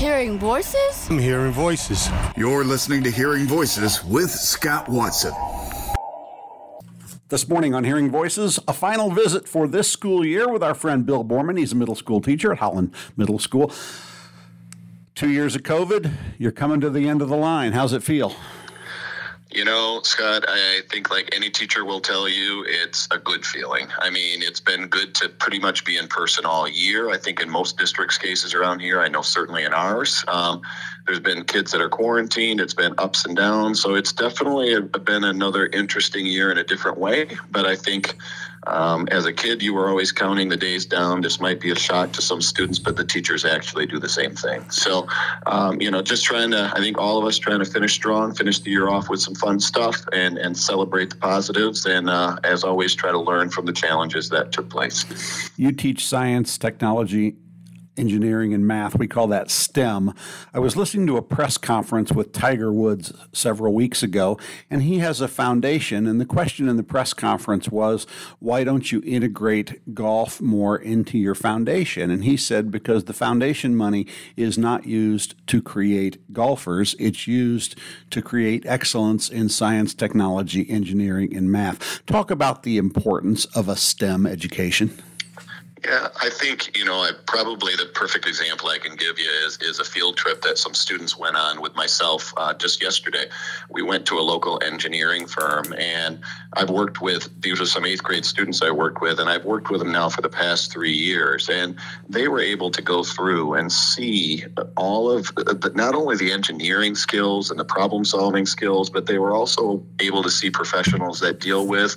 Hearing Voices? I'm hearing voices. You're listening to Hearing Voices with Scott Watson. This morning on Hearing Voices, a final visit for this school year with our friend Bill Borman. He's a middle school teacher at Holland Middle School. 2 years of COVID, you're coming to the end of the line. How's it feel? You know, Scott, I think like any teacher will tell you, it's a good feeling. I mean, it's been good to pretty much be in person all year. I think in most districts' cases around here, I know certainly in ours, there's been kids that are quarantined. It's been ups and downs. So it's definitely been another interesting year in a different way. But I think as a kid, you were always counting the days down. This might be a shock to some students, but the teachers actually do the same thing. So, just trying to, I think all of us trying to finish strong, finish the year off with some fun stuff and celebrate the positives and, as always, try to learn from the challenges that took place. You teach science, technology, engineering, and math. We call that STEM. I was listening to a press conference with Tiger Woods several weeks ago, and he has a foundation, and the question in the press conference was, why don't you integrate golf more into your foundation? And he said, because the foundation money is not used to create golfers, it's used to create excellence in science, technology, engineering, and math. Talk about the importance of a STEM education. Yeah, I think, probably the perfect example I can give you is a field trip that some students went on with myself just yesterday. We went to a local engineering firm, and these are some 8th grade students I worked with, and I've worked with them now for the past 3 years. And they were able to go through and see all of, not only the engineering skills and the problem-solving skills, but they were also able to see professionals that deal with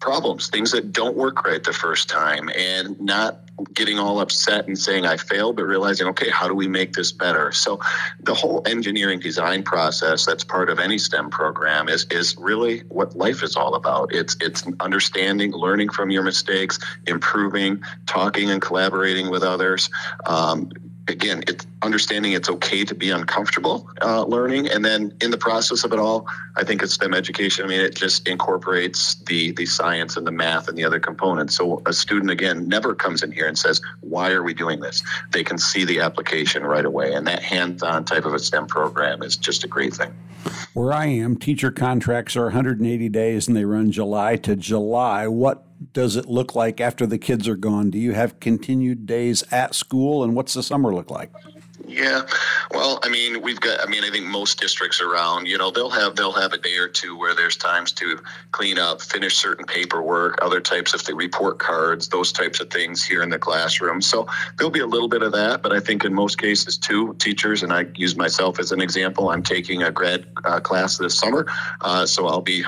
problems, things that don't work right the first time, and not getting all upset and saying I failed, but realizing, okay, how do we make this better? So the whole engineering design process that's part of any STEM program is really what life is all about. It's understanding, learning from your mistakes, improving, talking and collaborating with others. Again, it's understanding it's okay to be uncomfortable learning. And then in the process of it all, I think it's STEM education. I mean, it just incorporates the science and the math and the other components. So a student, again, never comes in here and says, why are we doing this? They can see the application right away. And that hands-on type of a STEM program is just a great thing. Where I am, teacher contracts are 180 days and they run July to July. What does it look like after the kids are gone? Do you have continued days at school, and what's the summer look like? Yeah, well, I think most districts around, they'll have a day or two where there's times to clean up, finish certain paperwork, other types of the report cards, those types of things here in the classroom. So there'll be a little bit of that, but I think in most cases too, teachers, and I use myself as an example, I'm taking a grad class this summer, so I'll be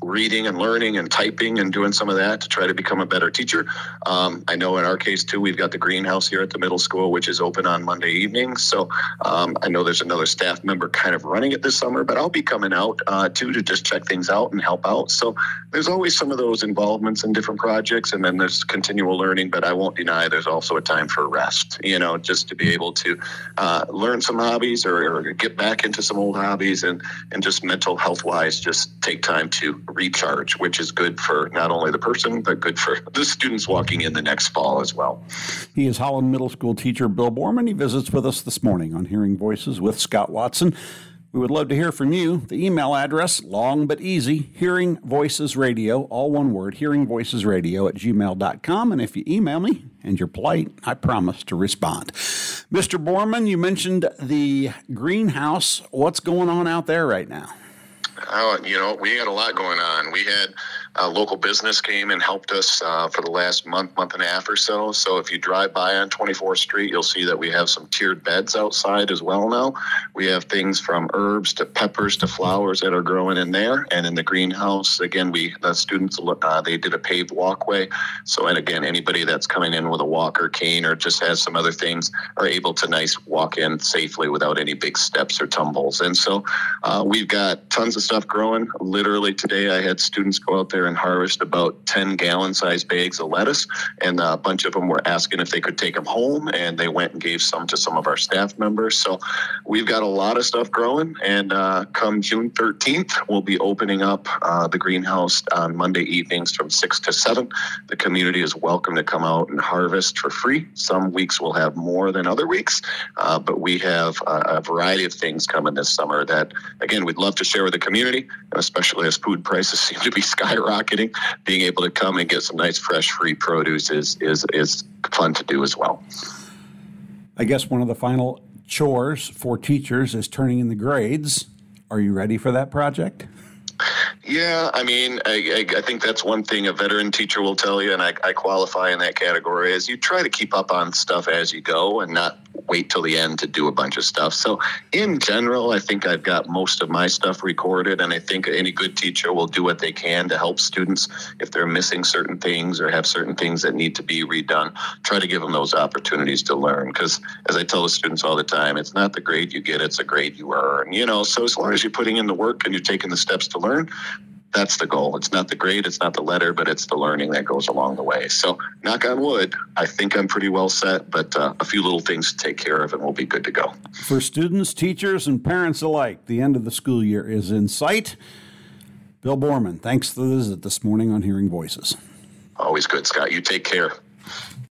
reading and learning and typing and doing some of that to try to become a better teacher. I know in our case, too, we've got the greenhouse here at the middle school, which is open on Monday evenings. So I know there's another staff member kind of running it this summer, but I'll be coming out, too, to just check things out and help out. So there's always some of those involvements in different projects, and then there's continual learning, but I won't deny there's also a time for rest, just to be able to learn some hobbies or get back into some old hobbies and just mental health-wise, just take time to recharge, which is good for not only the person, but good for the students walking in the next fall as well. He is Holland Middle School teacher Bill Borman. He visits with us this morning on Hearing Voices with Scott Watson. We would love to hear from you. The email address, long but easy, Hearing Voices Radio, all one word, hearingvoicesradio@gmail.com. And if you email me and you're polite, I promise to respond. Mr. Borman, you mentioned the greenhouse. What's going on out there right now? We had a lot going on. We had a local business came and helped us for the last month and a half or so. So if you drive by on 24th Street, you'll see that we have some tiered beds outside as well now. We have things from herbs to peppers to flowers that are growing in there. And in the greenhouse, again, the students, they did a paved walkway. So, and again, anybody that's coming in with a walker, cane, or just has some other things are able to walk in safely without any big steps or tumbles. And so we've got tons of stuff growing. Literally today I had students go out there and harvest about 10 gallon size bags of lettuce, and a bunch of them were asking if they could take them home, and they went and gave some to some of our staff members. So we've got a lot of stuff growing, and come June 13th, we'll be opening up the greenhouse on Monday evenings from 6 to 7. The community is welcome to come out and harvest for free. Some weeks we'll have more than other weeks, but we have a variety of things coming this summer that, again, we'd love to share with the community, and especially as food prices seem to be skyrocketing, being able to come and get some nice, fresh, free produce is fun to do as well. I guess one of the final chores for teachers is turning in the grades. Are you ready for that project? Yeah, I mean, I think that's one thing a veteran teacher will tell you, and I qualify in that category, is you try to keep up on stuff as you go and not wait till the end to do a bunch of stuff. So in general, I think I've got most of my stuff recorded, and I think any good teacher will do what they can to help students if they're missing certain things or have certain things that need to be redone. Try to give them those opportunities to learn, because as I tell the students all the time, it's not the grade you get, it's a grade you earn. You know, so as long as you're putting in the work and you're taking the steps to learn, that's the goal. It's not the grade, it's not the letter, but it's the learning that goes along the way. So knock on wood, I think I'm pretty well set, but a few little things to take care of and we'll be good to go. For students, teachers, and parents alike, the end of the school year is in sight. Bill Borman, thanks for the visit this morning on Hearing Voices. Always good, Scott. You take care.